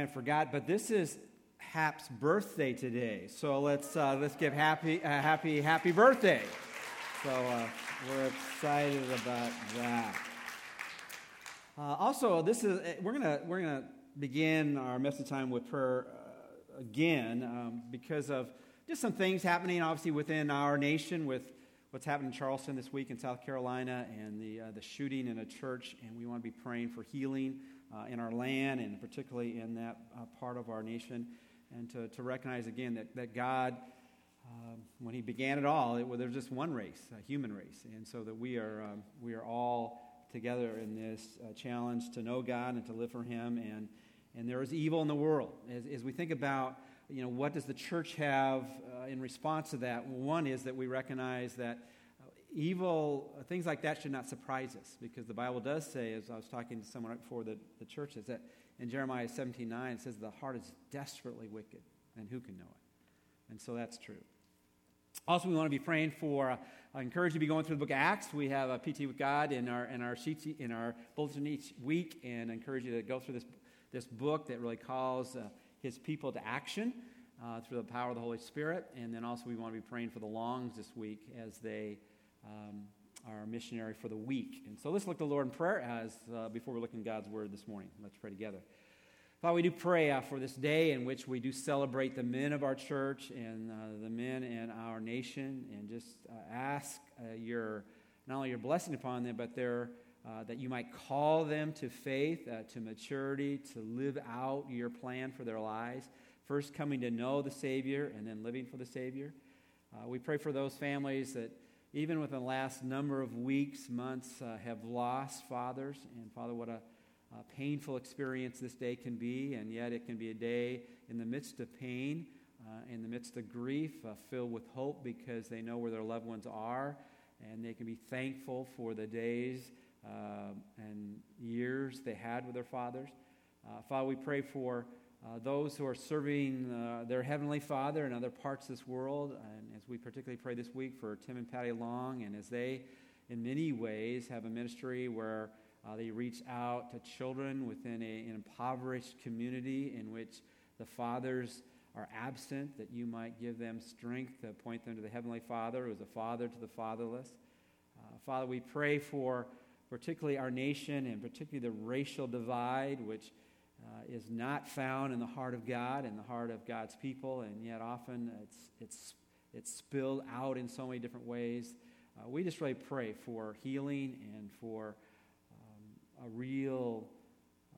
I forgot, but this is Hap's birthday today, so let's give happy birthday. So we're excited about that. Also, this is we're gonna begin our message time with prayer again because of just some things happening, obviously within our nation with what's happened in Charleston this week in South Carolina and the shooting in a church, and we want to be praying for healing. In our land and particularly in that part of our nation, and to recognize again that God, when He began it all, there's just one race, a human race, and so that we are all together in this challenge to know God and to live for Him, and there is evil in the world. As we think about, what does the church have in response to that? One is that we recognize that evil, things like that should not surprise us, because the Bible does say, as I was talking to someone right before the church, is that in Jeremiah 17:9, it says the heart is desperately wicked, and who can know it? And so that's true. Also, we want to be praying for, I encourage you to be going through the book of Acts. We have a PT with God in our sheets, in our bulletin each week, and I encourage you to go through this book that really calls His people to action through the power of the Holy Spirit. And then also we want to be praying for the Longs this week as they our missionary for the week. And so let's look to the Lord in prayer before we look in God's Word this morning. Let's pray together. Father, we do pray for this day in which we do celebrate the men of our church and the men in our nation, and just ask your, not only your blessing upon them, but that you might call them to faith, to maturity, to live out your plan for their lives, first coming to know the Savior and then living for the Savior. We pray for those families that even within the last number of weeks, months, have lost fathers. And Father, what a painful experience this day can be, and yet it can be a day in the midst of pain, in the midst of grief, filled with hope because they know where their loved ones are, and they can be thankful for the days and years they had with their fathers. Father, we pray for those who are serving their Heavenly Father in other parts of this world, and as we particularly pray this week for Tim and Patty Long, and as they, in many ways, have a ministry where they reach out to children within an impoverished community in which the fathers are absent, that you might give them strength to point them to the Heavenly Father, who is a father to the fatherless. Father, we pray for particularly our nation, and particularly the racial divide, which is not found in the heart of God, in the heart of God's people, and yet often it's spilled out in so many different ways. We just really pray for healing and for a real,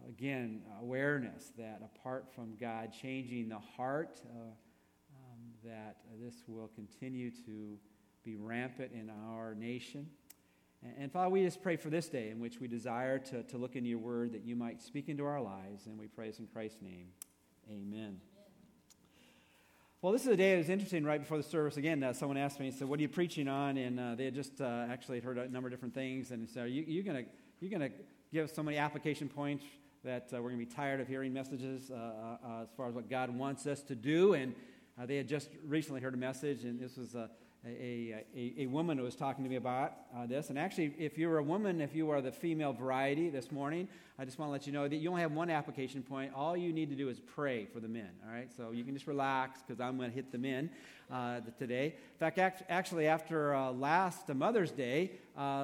again, awareness that apart from God changing the heart, that this will continue to be rampant in our nation. And Father, we just pray for this day in which we desire to look into your word, that you might speak into our lives, and we pray this in Christ's name. Amen. Well, this is a day that was interesting. Right before the service, again, someone asked me, "So, what are you preaching on?" And they had just actually heard a number of different things, and so you're gonna give so many application points that we're gonna be tired of hearing messages as far as what God wants us to do. And they had just recently heard a message, and this was a woman who was talking to me about this. And actually, if you're a woman, if you are the female variety this morning, I just want to let you know that you only have one application point. All you need to do is pray for the men, all right? So you can just relax, because I'm going to hit the men today. In fact, actually, after last Mother's Day,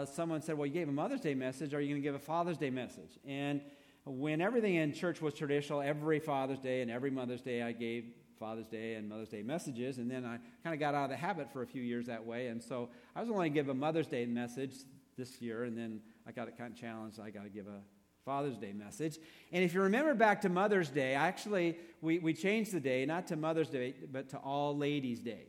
someone said, well, you gave a Mother's Day message. Are you going to give a Father's Day message? And when everything in church was traditional, every Father's Day and every Mother's Day, I gave Father's Day and Mother's Day messages, and then I kind of got out of the habit for a few years that way, and so I was only going to give a Mother's Day message this year, and then I got it kind of challenged, I got to give a Father's Day message. And if you remember back to Mother's Day, actually, we changed the day, not to Mother's Day, but to All Ladies Day.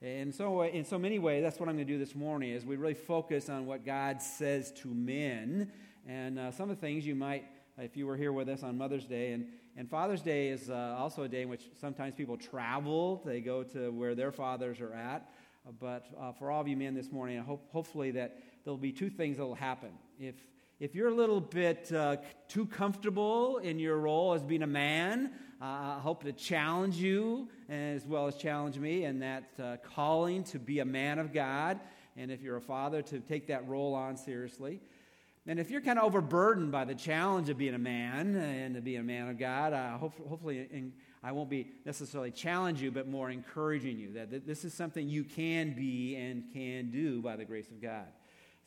And so in so many ways, that's what I'm going to do this morning, is we really focus on what God says to men, and some of the things you might, if you were here with us on Mother's Day, and Father's Day is also a day in which sometimes people travel. They go to where their fathers are at. But for all of you men this morning, I hope hopefully that there'll be two things that will happen. If you're a little bit too comfortable in your role as being a man, I hope to challenge you as well as challenge me in that calling to be a man of God. And if you're a father, to take that role on seriously. And if you're kind of overburdened by the challenge of being a man and to be a man of God, hopefully I won't be necessarily challenging you, but more encouraging you that this is something you can be and can do by the grace of God.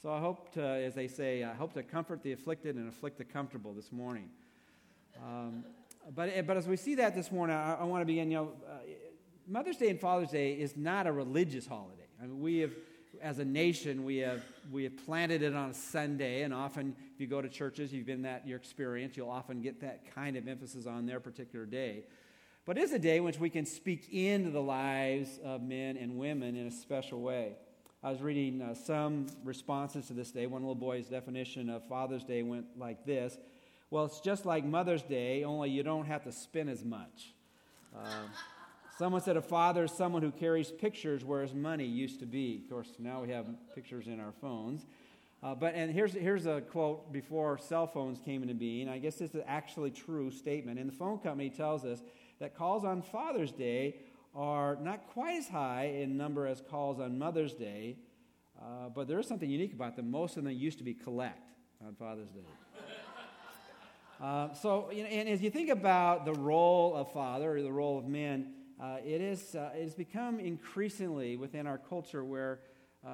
So I hope to, as they say, I hope to comfort the afflicted and afflict the comfortable this morning. But as we see that this morning, I want to begin, Mother's Day and Father's Day is not a religious holiday. I mean, we have, as a nation, we have planted it on a Sunday, and often if you go to churches, you've been that your experience, you'll often get that kind of emphasis on their particular day. But it is a day in which we can speak into the lives of men and women in a special way. I was reading some responses to this day. One little boy's definition of Father's Day went like this: well, it's just like Mother's Day, only you don't have to spin as much. Someone said a father is someone who carries pictures, whereas money used to be. Of course, now we have pictures in our phones. But here's a quote before cell phones came into being. I guess this is an actually true statement. And the phone company tells us that calls on Father's Day are not quite as high in number as calls on Mother's Day. But there is something unique about them. Most of them used to be collect on Father's Day. And as you think about the role of father or the role of men, it has become increasingly within our culture where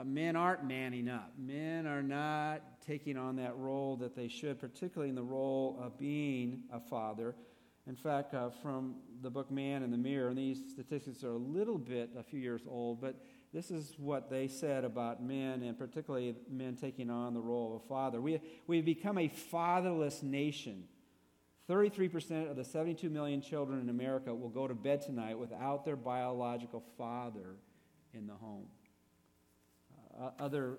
men aren't manning up. Men are not taking on that role that they should, particularly in the role of being a father. In fact, from the book Man in the Mirror, and these statistics are a few years old, but this is what they said about men, and particularly men taking on the role of a father. We've become a fatherless nation. 33% of the 72 million children in America will go to bed tonight without their biological father in the home. Other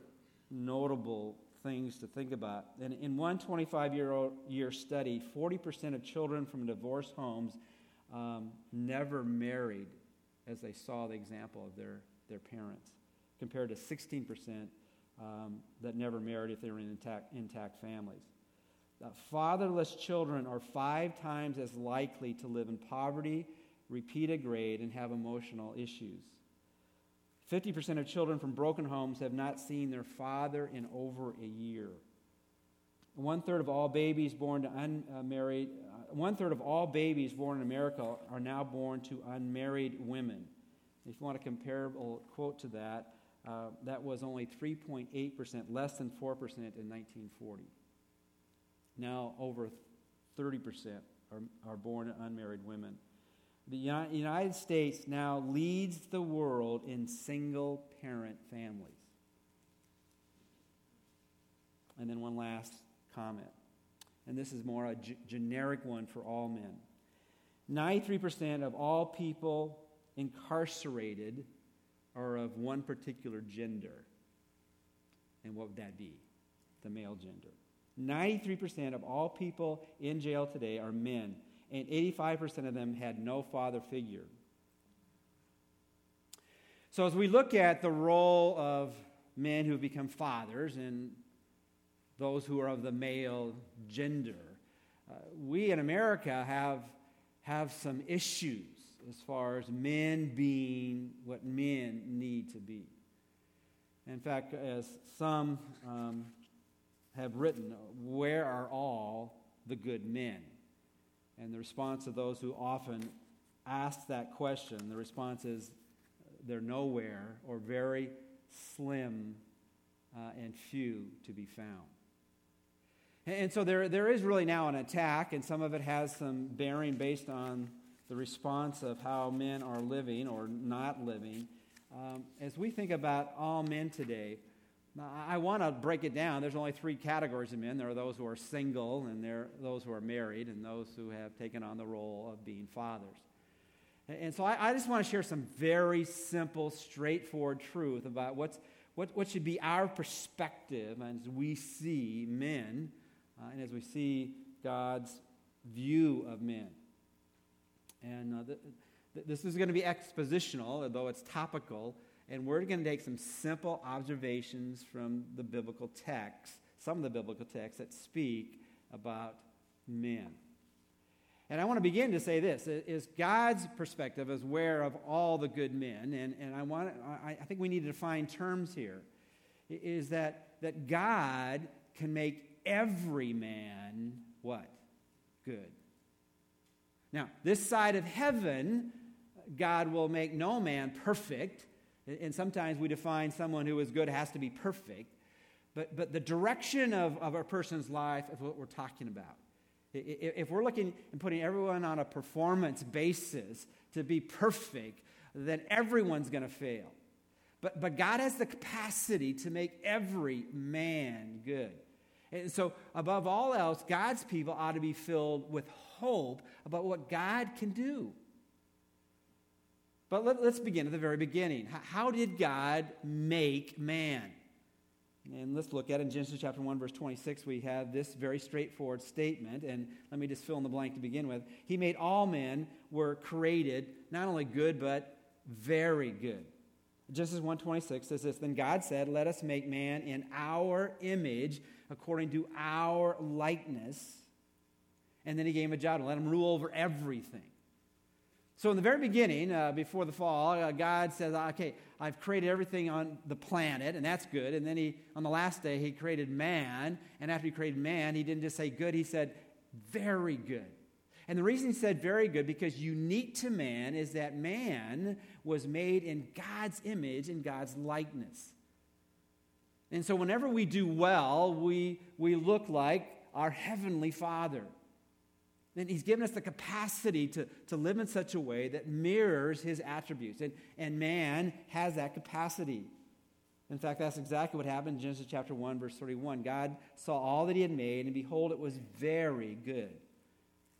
notable things to think about. And in one 25-year study, 40% of children from divorced homes never married as they saw the example of their parents, compared to 16% that never married if they were in intact families. Fatherless children are 5 times as likely to live in poverty, repeat a grade, and have emotional issues. 50% of children from broken homes have not seen their father in over a year. One-third of all babies born in America are now born to unmarried women. If you want a comparable quote to that, that was only 3.8%, less than 4% in 1940. Now over 30% are born unmarried women. The United States now leads the world in single-parent families. And then one last comment, and this is more a generic one for all men. 93% of all people incarcerated are of one particular gender. And what would that be? The male gender. 93% of all people in jail today are men, and 85% of them had no father figure. So as we look at the role of men who become fathers and those who are of the male gender, we in America have some issues as far as men being what men need to be. In fact, as some have written, where are all the good men? And the response of those who often ask that question, the response is they're nowhere or very slim and few to be found. And so there is really now an attack, and some of it has some bearing based on the response of how men are living or not living. As we think about all men today, now, I want to break it down. There's only 3 categories of men. There are those who are single, and there are those who are married, and those who have taken on the role of being fathers. And so I just want to share some very simple, straightforward truth about what should be our perspective as we see men and as we see God's view of men. And this is going to be expositional, although it's topical. And we're going to take some simple observations from the biblical text, some of the biblical texts that speak about men. And I want to begin to say this, is God's perspective is where of all the good men, and I think we need to define terms here, is that God can make every man what? Good. Now, this side of heaven, God will make no man perfect. And sometimes we define someone who is good has to be perfect. But the direction of a person's life is what we're talking about. If we're looking and putting everyone on a performance basis to be perfect, then everyone's going to fail. But God has the capacity to make every man good. And so above all else, God's people ought to be filled with hope about what God can do. But let's begin at the very beginning. How did God make man? And let's look at it. In Genesis chapter 1, verse 26, we have this very straightforward statement. And let me just fill in the blank to begin with. He made all men were created not only good, but very good. Genesis 1:26 says this, "Then God said, let us make man in our image, according to our likeness. And then he gave him a job and let him rule over everything." So in the very beginning, before the fall, God says, okay, I've created everything on the planet, and that's good. And then on the last day, he created man. And after he created man, he didn't just say good, he said very good. And the reason he said very good, because unique to man is that man was made in God's image and God's likeness. And so whenever we do well, we look like our Heavenly Father. And he's given us the capacity to live in such a way that mirrors his attributes. And man has that capacity. In fact, that's exactly what happened in Genesis chapter 1, verse 31. God saw all that he had made, and behold, it was very good.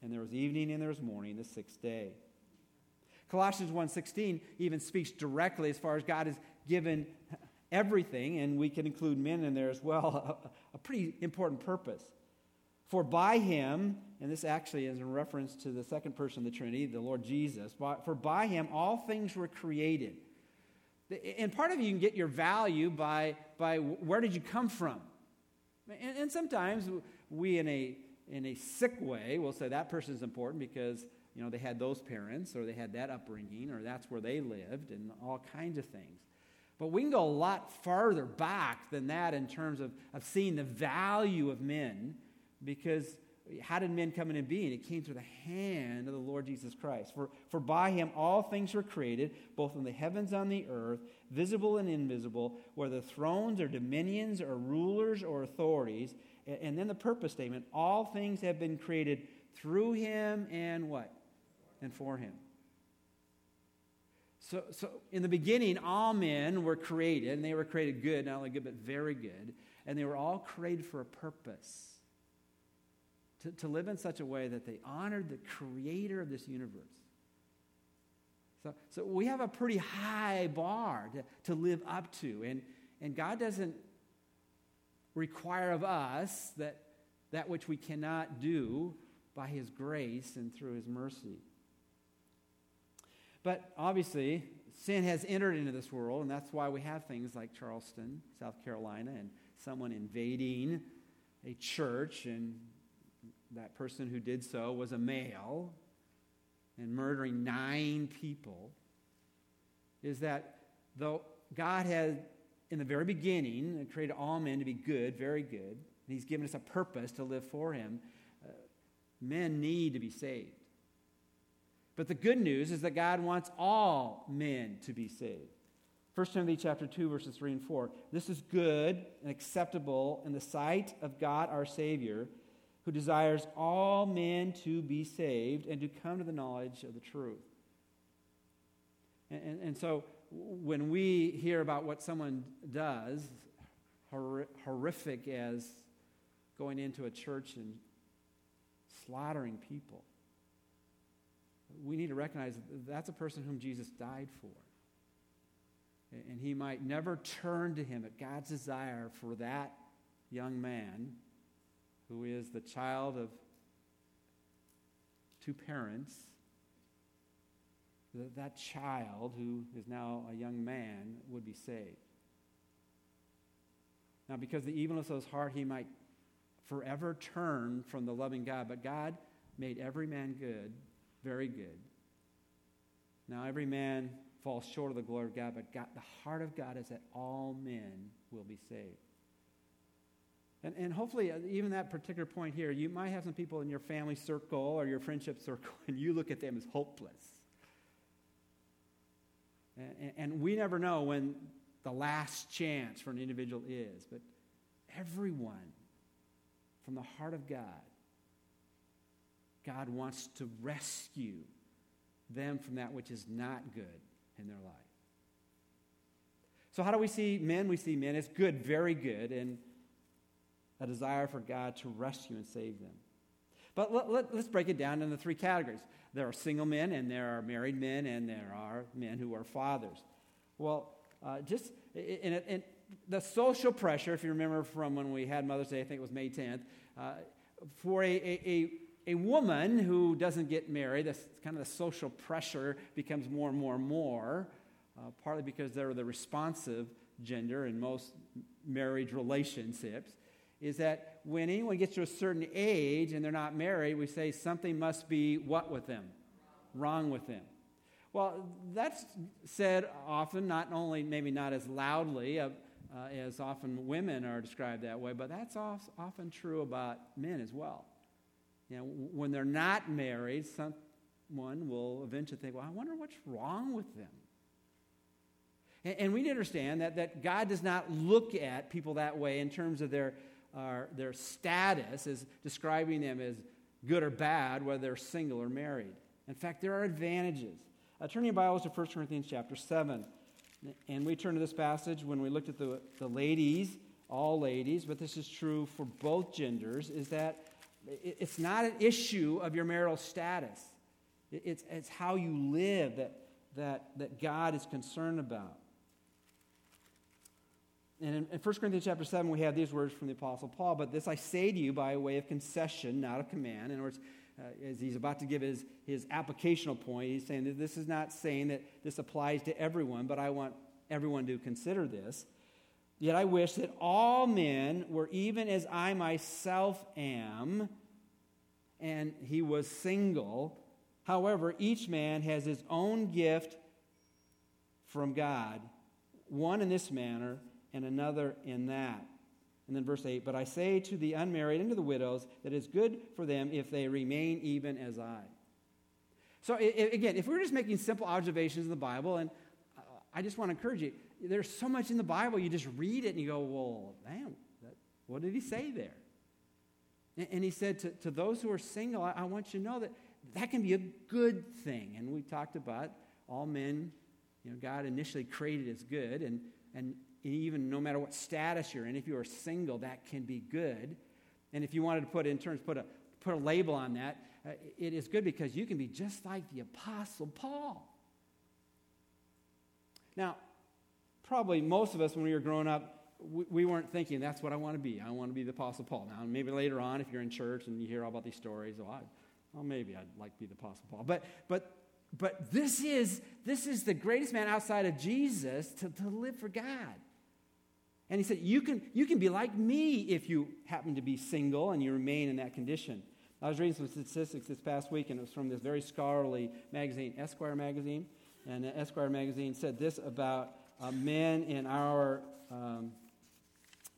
And there was evening and there was morning, the sixth day. Colossians 1:16 even speaks directly as far as God has given everything, and we can include men in there as well, a pretty important purpose. For by him, and this actually is in reference to the second person of the Trinity, the Lord Jesus, for by him all things were created. And part of you can get your value by where did you come from? And sometimes we in a sick way, we'll say that person's important because, you know, they had those parents or they had that upbringing or that's where they lived and all kinds of things. But we can go a lot farther back than that in terms of seeing the value of men, because how did men come into being? It came through the hand of the Lord Jesus Christ. For by him all things were created, both in the heavens and on the earth, visible and invisible, whether thrones or dominions or rulers or authorities. And then the purpose statement, all things have been created through him and what? And for him. So in the beginning, all men were created, and they were created good, not only good, but very good. And they were all created for a purpose, to live in such a way that they honored the creator of this universe. So we have a pretty high bar to live up to, and God doesn't require of us that which we cannot do by his grace and through his mercy. But obviously, sin has entered into this world, and that's why we have things like Charleston, South Carolina, and someone invading a church, and that person who did so was a male, and murdering 9 people. Is that though God had, in the very beginning, and created all men to be good, very good, and he's given us a purpose to live for him, men need to be saved. But the good news is that God wants all men to be saved. First Timothy chapter 2, verses 3 and 4. This is good and acceptable in the sight of God our Savior, who desires all men to be saved and to come to the knowledge of the truth. And so, when we hear about what someone does, horrific as going into a church and slaughtering people, we need to recognize that's a person whom Jesus died for. And he might never turn to him at God's desire for that young man who is the child of 2 parents, that child who is now a young man would be saved. Now, because the evilness of his heart, he might forever turn from the loving God, but God made every man good, very good. Now, every man falls short of the glory of God, but the heart of God is that all men will be saved. And hopefully, even that particular point here, you might have some people in your family circle or your friendship circle, and you look at them as hopeless. And we never know when the last chance for an individual is, but everyone, from the heart of God, God wants to rescue them from that which is not good in their life. So how do we see men? We see men as good, very good, and a desire for God to rescue and save them. But let's break it down into three categories. There are single men, and there are married men, and there are men who are fathers. Well, just in the social pressure, if you remember from when we had Mother's Day, I think it was May 10th, for a woman who doesn't get married, that's kind of the social pressure becomes more and more and more, partly because they're the responsive gender in most marriage relationships, is that when anyone gets to a certain age and they're not married, we say something must be what with them? Wrong with them. Well, that's said often, not only maybe not as loudly as often women are described that way, but that's often true about men as well. You know, when they're not married, someone will eventually think, well, I wonder what's wrong with them. And we need to understand that God does not look at people that way in terms of their status as describing them as good or bad, whether they're single or married. In fact, there are advantages. Turn your Bibles to First Corinthians chapter 7. And we turn to this passage when we looked at the ladies, all ladies, but this is true for both genders, is that it's not an issue of your marital status. It's how you live that God is concerned about. And in 1 Corinthians chapter 7, we have these words from the Apostle Paul, but this I say to you by way of concession, not of command. In other words, as he's about to give his applicational point, he's saying that this is not saying that this applies to everyone, but I want everyone to consider this. Yet I wish that all men were even as I myself am, and he was single. However, each man has his own gift from God, one in this manner, and another in that. And then verse 8, but I say to the unmarried and to the widows that it's good for them if they remain even as I. So again, if we're just making simple observations in the Bible, and I just want to encourage you, there's so much in the Bible, you just read it and you go, well, man, what did he say there? And he said to those who are single, I want you to know that can be a good thing. And we talked about all men, you know, God initially created as good, and even no matter what status you're in, if you are single, that can be good. And if you wanted to put a label on that, it is good because you can be just like the Apostle Paul. Now, probably most of us when we were growing up, we weren't thinking, that's what I want to be. I want to be the Apostle Paul. Now, maybe later on, if you're in church and you hear all about these stories, well, maybe I'd like to be the Apostle Paul. But this is the greatest man outside of Jesus to live for God. And he said, you can be like me if you happen to be single and you remain in that condition. I was reading some statistics this past week, and it was from this very scholarly magazine, Esquire magazine. And Esquire magazine said this about men in our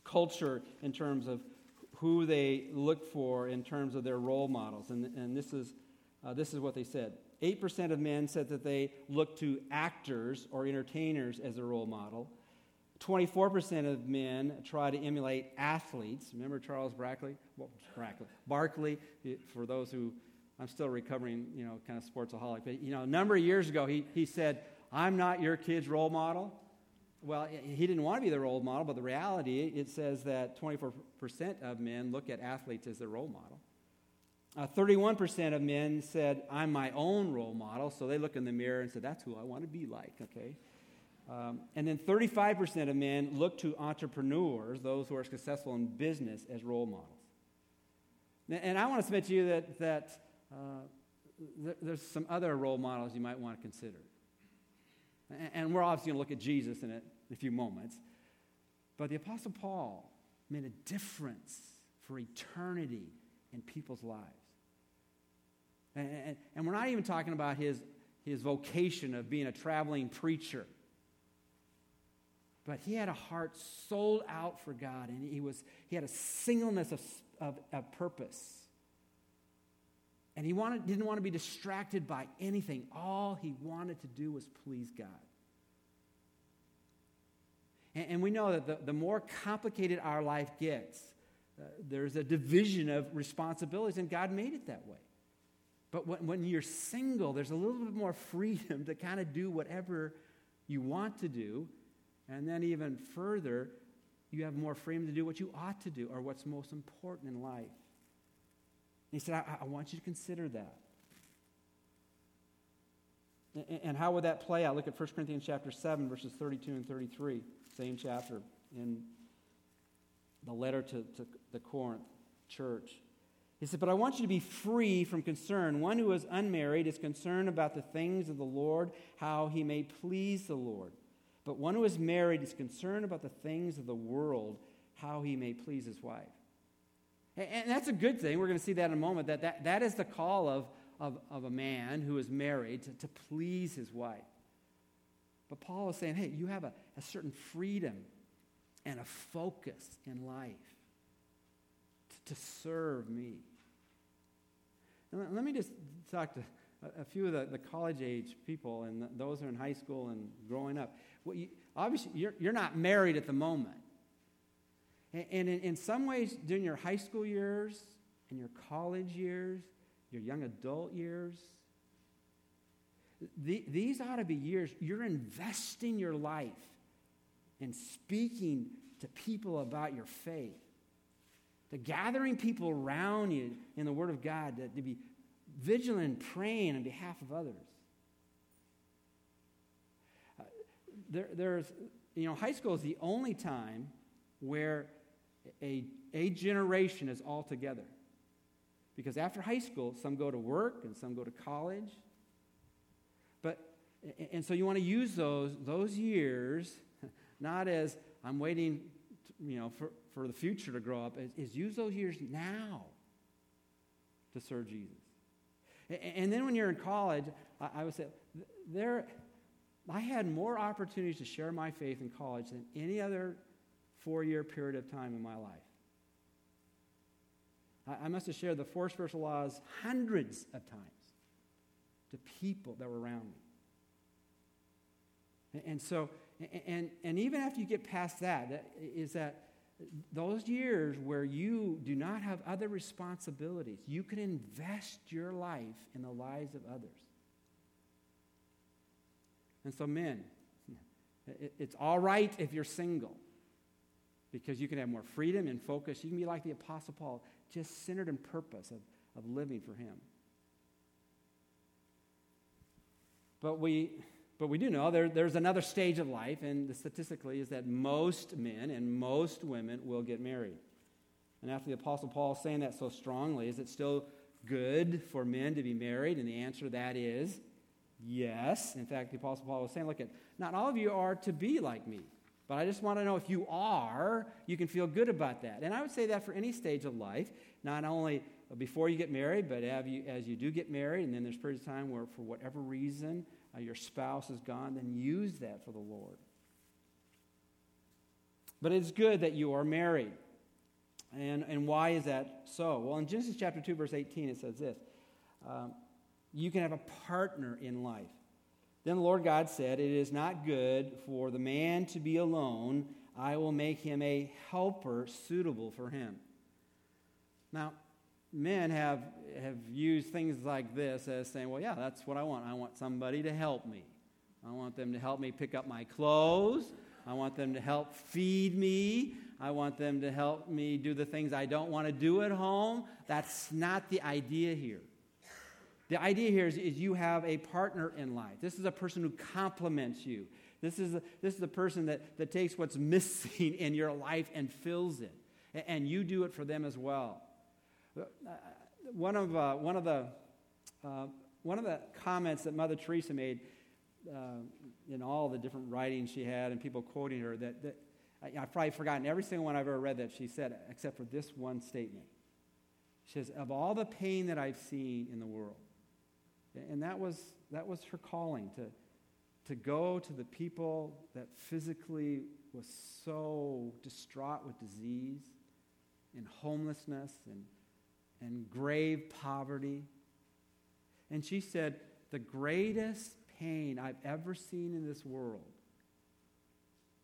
culture in terms of who they look for in terms of their role models. And this is what they said. 8% of men said that they look to actors or entertainers as their role model. 24% of men try to emulate athletes. Remember Charles Barkley? Well, Barkley, for those who, I'm still recovering, you know, kind of sportsaholic. But, you know, a number of years ago, he said, I'm not your kid's role model. Well, he didn't want to be their role model, but the reality, it says that 24% of men look at athletes as their role model. 31% of men said, I'm my own role model, so they look in the mirror and said, that's who I want to be like, okay? And then 35% of men look to entrepreneurs, those who are successful in business, as role models. And I want to submit to you that there's some other role models you might want to consider. And we're obviously going to look at Jesus in a few moments. But the Apostle Paul made a difference for eternity in people's lives. And we're not even talking about his vocation of being a traveling preacher. But he had a heart sold out for God, and he had a singleness of purpose. And he didn't want to be distracted by anything. All he wanted to do was please God. And we know that the more complicated our life gets, there's a division of responsibilities, and God made it that way. But when you're single, there's a little bit more freedom to kind of do whatever you want to do. And then even further, you have more freedom to do what you ought to do or what's most important in life. He said, I want you to consider that. And how would that play out? Look at 1 Corinthians chapter 7, verses 32 and 33, same chapter in the letter to the Corinth church. He said, but I want you to be free from concern. One who is unmarried is concerned about the things of the Lord, how he may please the Lord. But one who is married is concerned about the things of the world, how he may please his wife. And that's a good thing. We're going to see that in a moment. That is the call of a man who is married to please his wife. But Paul is saying, hey, you have a certain freedom and a focus in life to serve me. And let me just talk to a few of the college-age people and those who are in high school and growing up. Well, obviously, you're not married at the moment. And in some ways, during your high school years, and your college years, your young adult years, these ought to be years you're investing your life in speaking to people about your faith, to gathering people around you in the Word of God, to be vigilant and praying on behalf of others. High school is the only time where a generation is all together. Because after high school, some go to work and some go to college. And so you want to use those years, not as I'm waiting for the future to grow up, is use those years now to serve Jesus. And then when you're in college, I would say, I had more opportunities to share my faith in college than any other four-year period of time in my life. I must have shared the four spiritual laws hundreds of times to people that were around me. And so, and even after you get past that, is that those years where you do not have other responsibilities, you can invest your life in the lives of others. And so, men, it's all right if you're single, because you can have more freedom and focus. You can be like the Apostle Paul, just centered in purpose of living for him. But we do know there's another stage of life, and statistically is that most men and most women will get married. And after the Apostle Paul saying that so strongly, is it still good for men to be married? And the answer to that is yes. In fact, the Apostle Paul was saying, look, not all of you are to be like me. But I just want to know if you are, you can feel good about that. And I would say that for any stage of life, not only before you get married, but as you do get married, and then there's periods of time where for whatever reason your spouse is gone, then use that for the Lord. But it's good that you are married. And why is that so? Well, in Genesis chapter 2, verse 18, it says this. You can have a partner in life. Then the Lord God said, it is not good for the man to be alone. I will make him a helper suitable for him. Now, men have used things like this as saying, well, yeah, that's what I want. I want somebody to help me. I want them to help me pick up my clothes. I want them to help feed me. I want them to help me do the things I don't want to do at home. That's not the idea here. The idea here is you have a partner in life. This is a person who complements you. This is a person that takes what's missing in your life and fills it. And you do it for them as well. One of the comments that Mother Teresa made in all the different writings she had and people quoting her, that I've probably forgotten every single one I've ever read that she said, except for this one statement. She says, of all the pain that I've seen in the world. And that was her calling, to to go to the people that physically was so distraught with disease and homelessness and grave poverty. And she said, the greatest pain I've ever seen in this world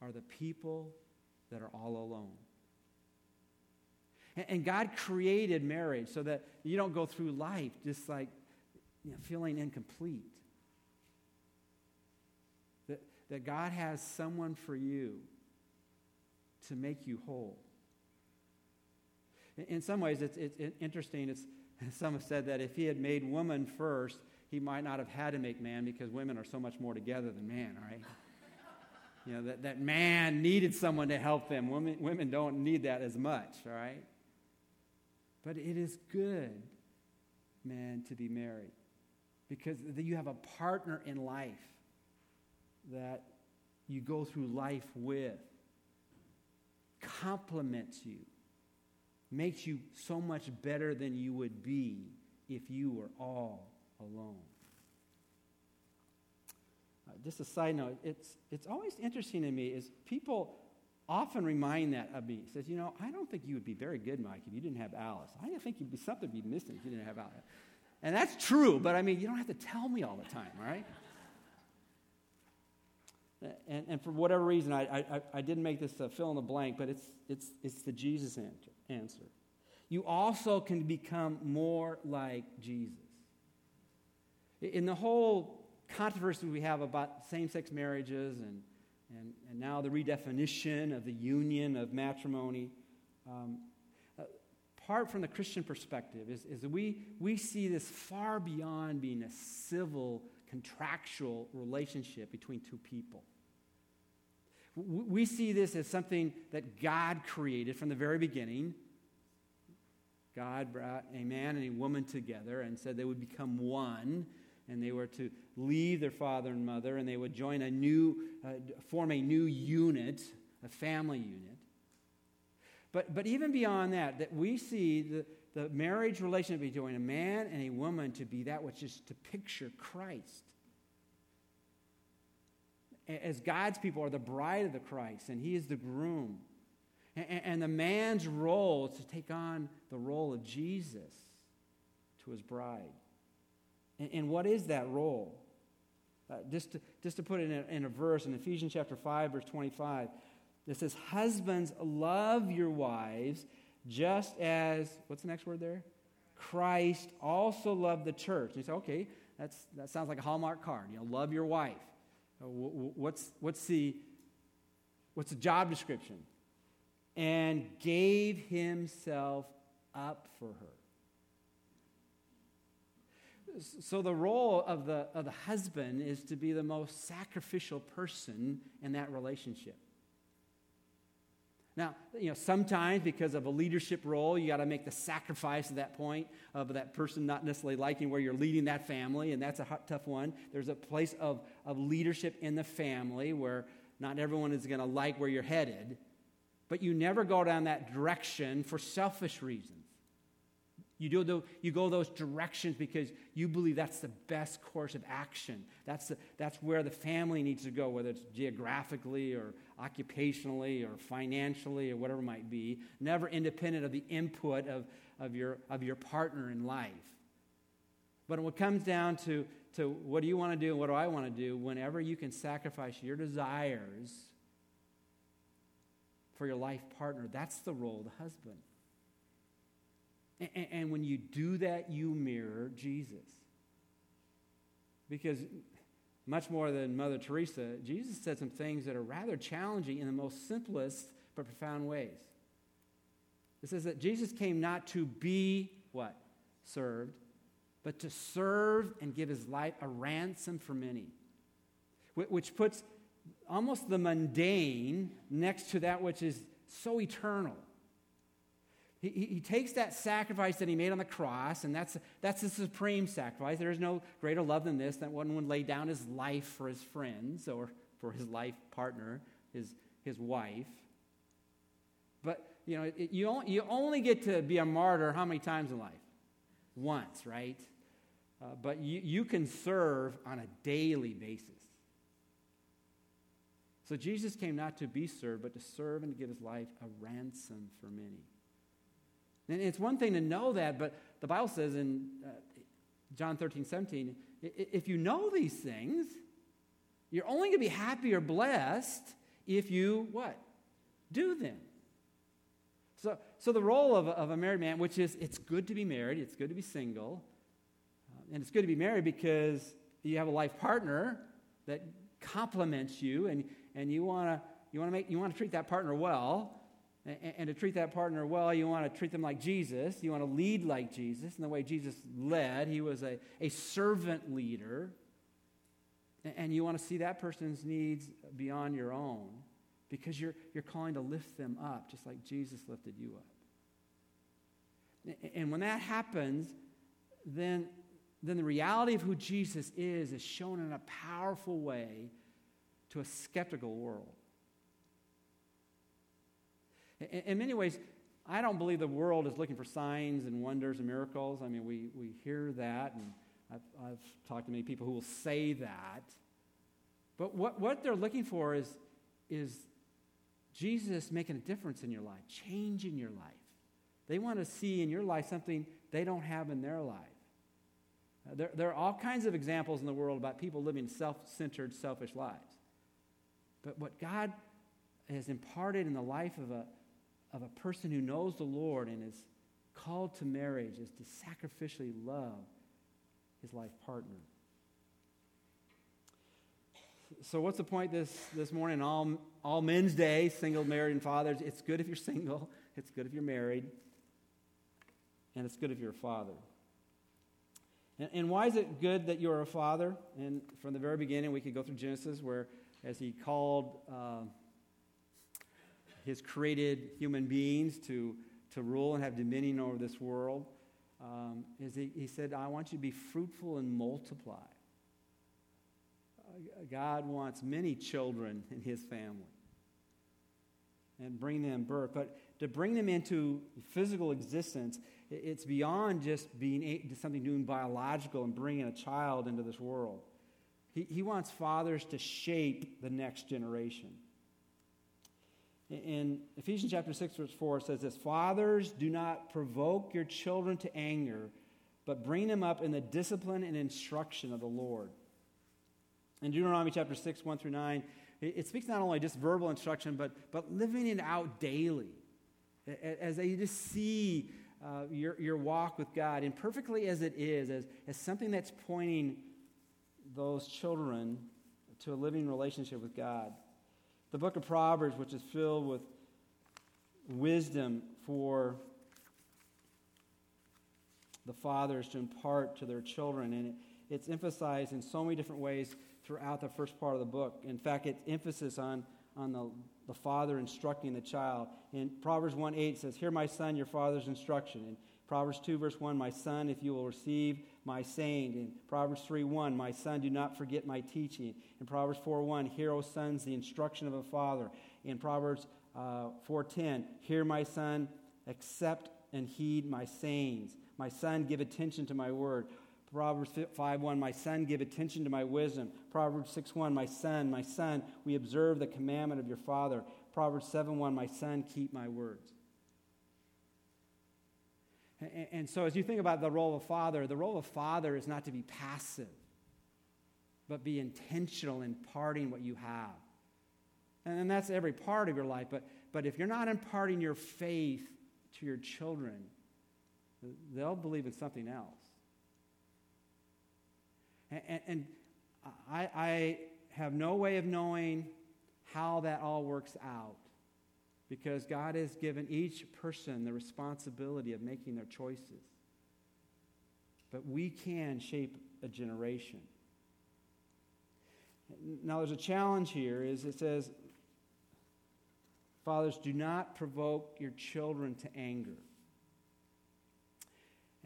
are the people that are all alone. And God created marriage so that you don't go through life just like, you know, feeling incomplete. That God has someone for you to make you whole. In some ways, it's interesting. Some have said that if he had made woman first, he might not have had to make man because women are so much more together than man, right? You know, that man needed someone to help them. Women don't need that as much, all right? But it is good, man, to be married because you have a partner in life that you go through life with, complements you, makes you so much better than you would be if you were all alone. Just a side note, it's always interesting to me is people often remind that of me. It says, you know, I don't think you would be very good, Mike, if you didn't have Alice. I think you'd be something you'd be missing if you didn't have Alice. And that's true, but I mean, you don't have to tell me all the time, all right? And for whatever reason, I didn't make this fill in the blank, but it's the Jesus answer. You also can become more like Jesus. In the whole controversy we have about same-sex marriages and now the redefinition of the union of matrimony, apart from the Christian perspective, is that we see this far beyond being a civil, contractual relationship between two people. We see this as something that God created from the very beginning. God brought a man and a woman together and said they would become one, and they were to leave their father and mother, and they would join form a new unit, a family unit. But even beyond that we see the marriage relationship between a man and a woman to be that which is to picture Christ. As God's people are the bride of the Christ, and he is the groom. And the man's role is to take on the role of Jesus to his bride. And what is that role? Just to put it in a verse, in Ephesians chapter 5, verse 25, it says, husbands, love your wives, just as, what's the next word there? Christ also loved the church. And you say, okay, that sounds like a Hallmark card. You know, love your wife. What's the job description? And gave himself up for her. So the role of the husband is to be the most sacrificial person in that relationship. Now, you know, sometimes because of a leadership role, you got to make the sacrifice at that point of that person not necessarily liking where you're leading that family, and that's a tough one. There's a place of leadership in the family where not everyone is going to like where you're headed, but you never go down that direction for selfish reasons. You go those directions because you believe that's the best course of action. That's where the family needs to go, whether it's geographically or occupationally or financially or whatever it might be. Never independent of the input of your partner in life. But when it comes down to what do you want to do and what do I want to do, whenever you can sacrifice your desires for your life partner, that's the role of the husband. And when you do that, you mirror Jesus. Because much more than Mother Teresa, Jesus said some things that are rather challenging in the most simplest but profound ways. It says that Jesus came not to be, what? Served, but to serve and give his life a ransom for many. Which puts almost the mundane next to that which is so eternal. He takes that sacrifice that he made on the cross, and that's the supreme sacrifice. There is no greater love than this, that one would lay down his life for his friends or for his life partner, his wife. But, you know, you only get to be a martyr how many times in life? Once, right? But you can serve on a daily basis. So Jesus came not to be served, but to serve and to give his life a ransom for many. And it's one thing to know that, but the Bible says in John 13:17, if you know these things, you're only going to be happy or blessed if you, what? Do them. So the role of a married man, which is it's good to be married, it's good to be single, and it's good to be married because you have a life partner that complements you, and you want to treat that partner well. And to treat that partner well, you want to treat them like Jesus. You want to lead like Jesus. And the way Jesus led, he was a servant leader. And you want to see that person's needs beyond your own because you're calling to lift them up just like Jesus lifted you up. And when that happens, then the reality of who Jesus is shown in a powerful way to a skeptical world. In many ways, I don't believe the world is looking for signs and wonders and miracles. I mean, we hear that, and I've talked to many people who will say that. But what they're looking for is Jesus making a difference in your life, change in your life. They want to see in your life something they don't have in their life. There are all kinds of examples in the world about people living self-centered, selfish lives. But what God has imparted in the life of a person who knows the Lord and is called to marriage is to sacrificially love his life partner. So what's the point this morning? All Men's Day, single, married, and fathers. It's good if you're single. It's good if you're married. And it's good if you're a father. And why is it good that you're a father? And from the very beginning, we could go through Genesis where as he called his created human beings to rule and have dominion over this world, he said, I want you to be fruitful and multiply. God wants many children in his family and bring them birth. But to bring them into physical existence, it's beyond just being something doing biological and bringing a child into this world. He wants fathers to shape the next generation. In Ephesians chapter 6, verse 4, it says this, Fathers, do not provoke your children to anger, but bring them up in the discipline and instruction of the Lord. In Deuteronomy chapter 6, 1 through 9, it speaks not only just verbal instruction, but living it out daily. As you just see your walk with God, imperfectly as it is, as something that's pointing those children to a living relationship with God. The book of Proverbs, which is filled with wisdom for the fathers to impart to their children, and it's emphasized in so many different ways throughout the first part of the book. In fact, its emphasis on the father instructing the child. In Proverbs 1:8 says, Hear, my son, your father's instruction. In Proverbs 2, verse 1, My son, if you will receive my saying. In Proverbs 3:1, My son, do not forget my teaching. In Proverbs 4:1, Hear, O sons, the instruction of a father. In Proverbs 4:10, Hear, my son, accept and heed my sayings. My son, give attention to my word. Proverbs 5:1, My son, give attention to my wisdom. Proverbs 6:1, my son, we observe the commandment of your father. Proverbs 7:1, My son, keep my words. And so as you think about the role of a father is not to be passive, but be intentional in imparting what you have. And that's every part of your life. But if you're not imparting your faith to your children, they'll believe in something else. And I have no way of knowing how that all works out, because God has given each person the responsibility of making their choices. But we can shape a generation. Now there's a challenge here. It says, Fathers, do not provoke your children to anger.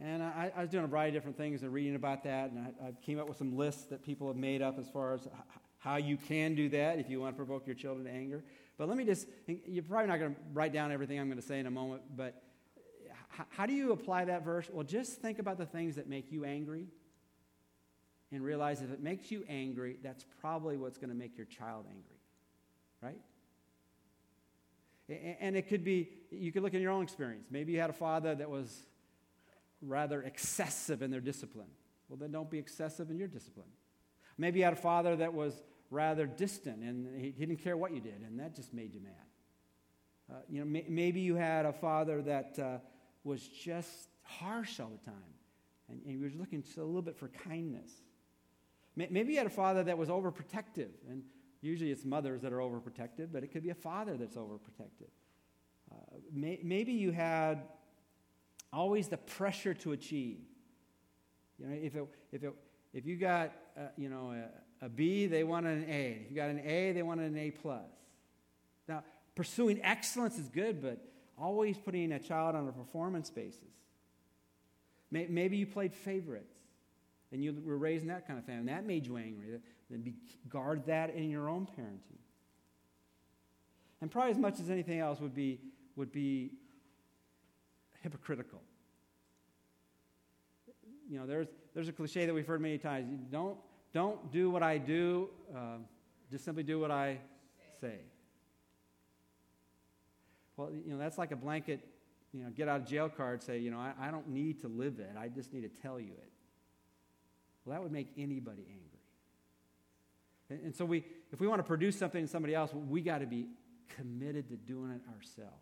And I was doing a variety of different things and reading about that, and I came up with some lists that people have made up as far as how you can do that if you want to provoke your children to anger. But let me just, you're probably not going to write down everything I'm going to say in a moment, but how do you apply that verse? Well, just think about the things that make you angry and realize if it makes you angry, that's probably what's going to make your child angry. right? And it could be, you could look at your own experience. Maybe you had a father that was rather excessive in their discipline. Well, then don't be excessive in your discipline. Maybe you had a father that was rather distant, and he didn't care what you did, and that just made you mad. Maybe you had a father that was just harsh all the time, and you were looking just a little bit for kindness. Maybe you had a father that was overprotective, and usually it's mothers that are overprotective, but it could be a father that's overprotective. Maybe you had always the pressure to achieve. You know, if you got a B, they wanted an A. If you got an A, they wanted an A plus. Now, pursuing excellence is good, but always putting a child on a performance basis. Maybe you played favorites, and you were raised in that kind of family. That made you angry. Then guard that in your own parenting. And probably as much as anything else would be hypocritical. You know, there's a cliche that we've heard many times. Don't do what I do. Just simply do what I say. Well, you know, that's like a blanket, you know, get out of jail card. Say, you know, I don't need to live it. I just need to tell you it. Well, that would make anybody angry. And so if we want to produce something in somebody else, we got to be committed to doing it ourselves.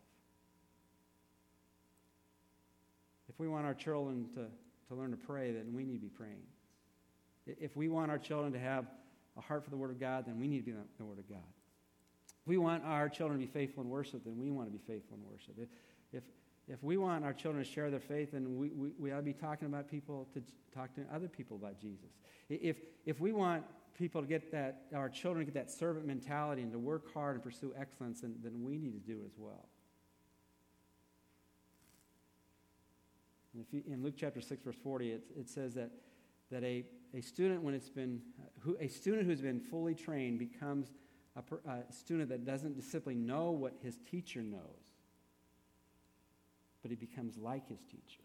If we want our children to learn to pray, then we need to be praying. If we want our children to have a heart for the Word of God, then we need to be in the Word of God. If we want our children to be faithful in worship, then we want to be faithful in worship. If we want our children to share their faith, then we ought to be talking about people, to talk to other people about Jesus. If we want people to get that, our children to get that servant mentality and to work hard and pursue excellence, then we need to do it as well. And in Luke chapter 6, verse 40, it says that a student who's been fully trained becomes a student that doesn't simply know what his teacher knows, but he becomes like his teacher.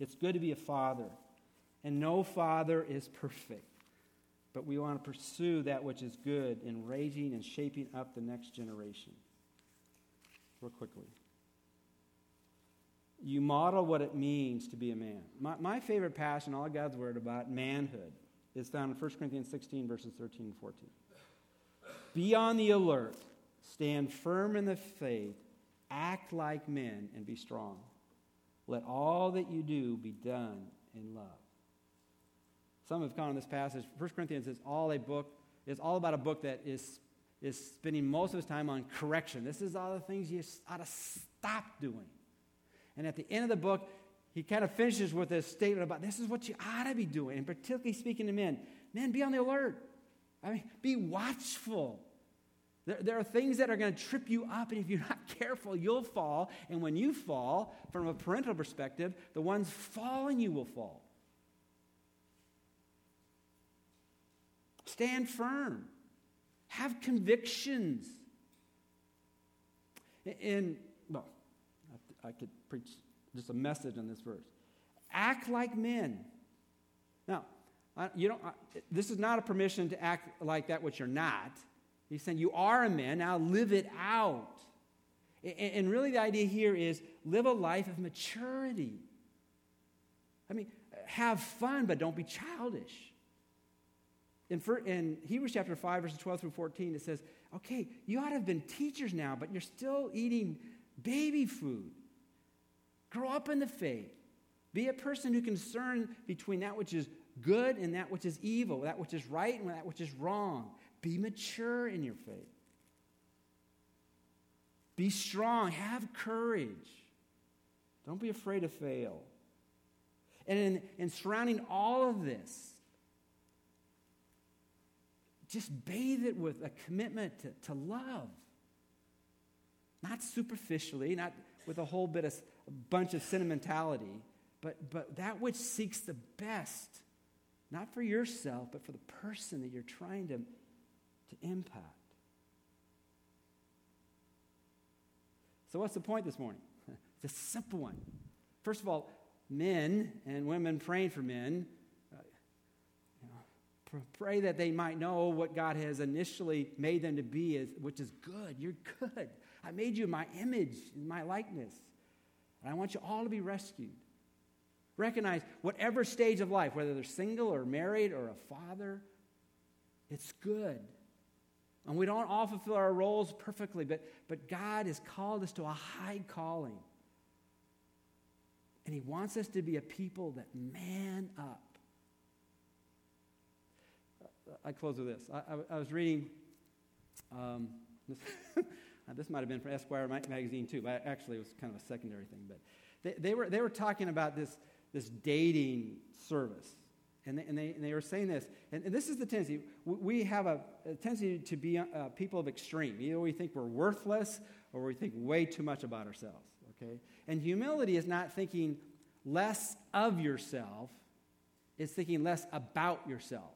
It's good to be a father, and no father is perfect, but we want to pursue that which is good in raising and shaping up the next generation. Real quickly. You model what it means to be a man. My favorite passage in all of God's Word about manhood is found in 1 Corinthians 16, verses 13 and 14. Be on the alert, stand firm in the faith, act like men, and be strong. Let all that you do be done in love. Some have gone on this passage. 1 Corinthians is all about a book that is spending most of his time on correction. This is all the things you ought to stop doing. And at the end of the book, he kind of finishes with this statement about this is what you ought to be doing, and particularly speaking to men. Men, be on the alert. I mean, be watchful. There are things that are going to trip you up, and if you're not careful, you'll fall. And when you fall, from a parental perspective, the ones falling you will fall. Stand firm. Have convictions. I could preach just a message on this verse. Act like men. Now, this is not a permission to act like that which you're not. He's saying you are a man, now live it out. And really the idea here is live a life of maturity. I mean, have fun, but don't be childish. In Hebrews chapter 5, verses 12 through 14, it says, okay, you ought to have been teachers now, but you're still eating baby food. Grow up in the faith. Be a person who can discern between that which is good and that which is evil, that which is right and that which is wrong. Be mature in your faith. Be strong. Have courage. Don't be afraid to fail. And in surrounding all of this, just bathe it with a commitment to love. Not superficially, not with a whole bit of a bunch of sentimentality, but that which seeks the best, not for yourself, but for the person that you're trying to impact. So what's the point this morning? It's a simple one. First of all, men and women praying for men, Pray that they might know what God has initially made them to be, which is good. You're good. I made you in my image, in my likeness. And I want you all to be rescued. Recognize whatever stage of life, whether they're single or married or a father, it's good. And we don't all fulfill our roles perfectly, but God has called us to a high calling. And he wants us to be a people that man up. I close with this. I was reading, this might have been from Esquire magazine too, but actually it was kind of a secondary thing. But they were talking about this dating service, and they were saying this, and this is the tendency. We have a tendency to be people of extreme. Either we think we're worthless, or we think way too much about ourselves. Okay, and humility is not thinking less of yourself; it's thinking less about yourself.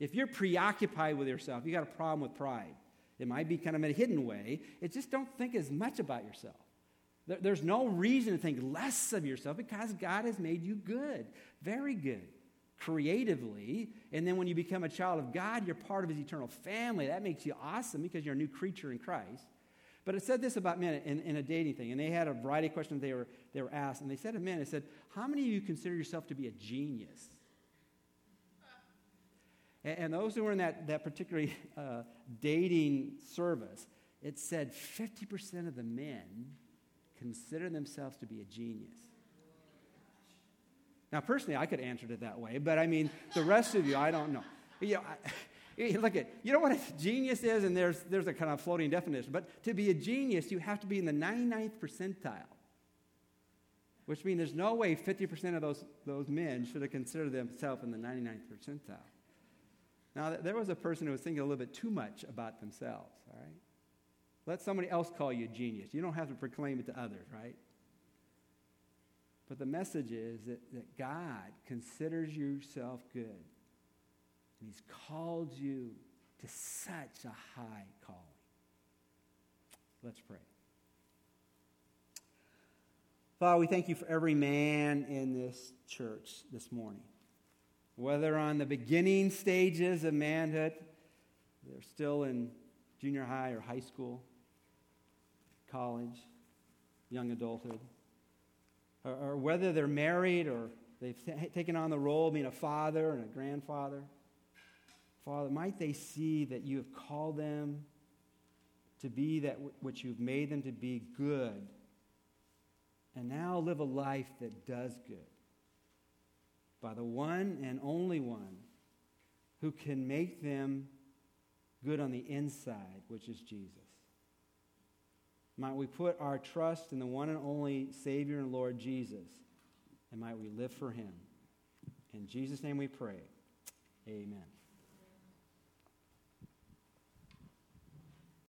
If you're preoccupied with yourself, you got a problem with pride. It might be kind of in a hidden way. It's just don't think as much about yourself. There's no reason to think less of yourself because God has made you good, very good, creatively. And then when you become a child of God, you're part of his eternal family. That makes you awesome because you're a new creature in Christ. But it said this about men in a dating thing, and they had a variety of questions they were asked. And they said to men, it said, how many of you consider yourself to be a genius? And those who were in that particular dating service, it said 50% of the men consider themselves to be a genius. Now, personally, I could answer it that way, but I mean, the rest of you, I don't know. You know, you know what a genius is, and there's a kind of floating definition. But to be a genius, you have to be in the 99th percentile, which means there's no way 50% of those men should have considered themselves in the 99th percentile. Now, there was a person who was thinking a little bit too much about themselves, all right? Let somebody else call you a genius. You don't have to proclaim it to others, right? But the message is that God considers yourself good. And he's called you to such a high calling. Let's pray. Father, we thank you for every man in this church this morning. Whether on the beginning stages of manhood, they're still in junior high or high school, college, young adulthood, or whether they're married or they've taken on the role of being a father and a grandfather. Father, might they see that you have called them to be that which you've made them to be, good, and now live a life that does good, by the one and only one who can make them good on the inside, which is Jesus. Might we put our trust in the one and only Savior and Lord Jesus, and might we live for him. In Jesus' name we pray. Amen.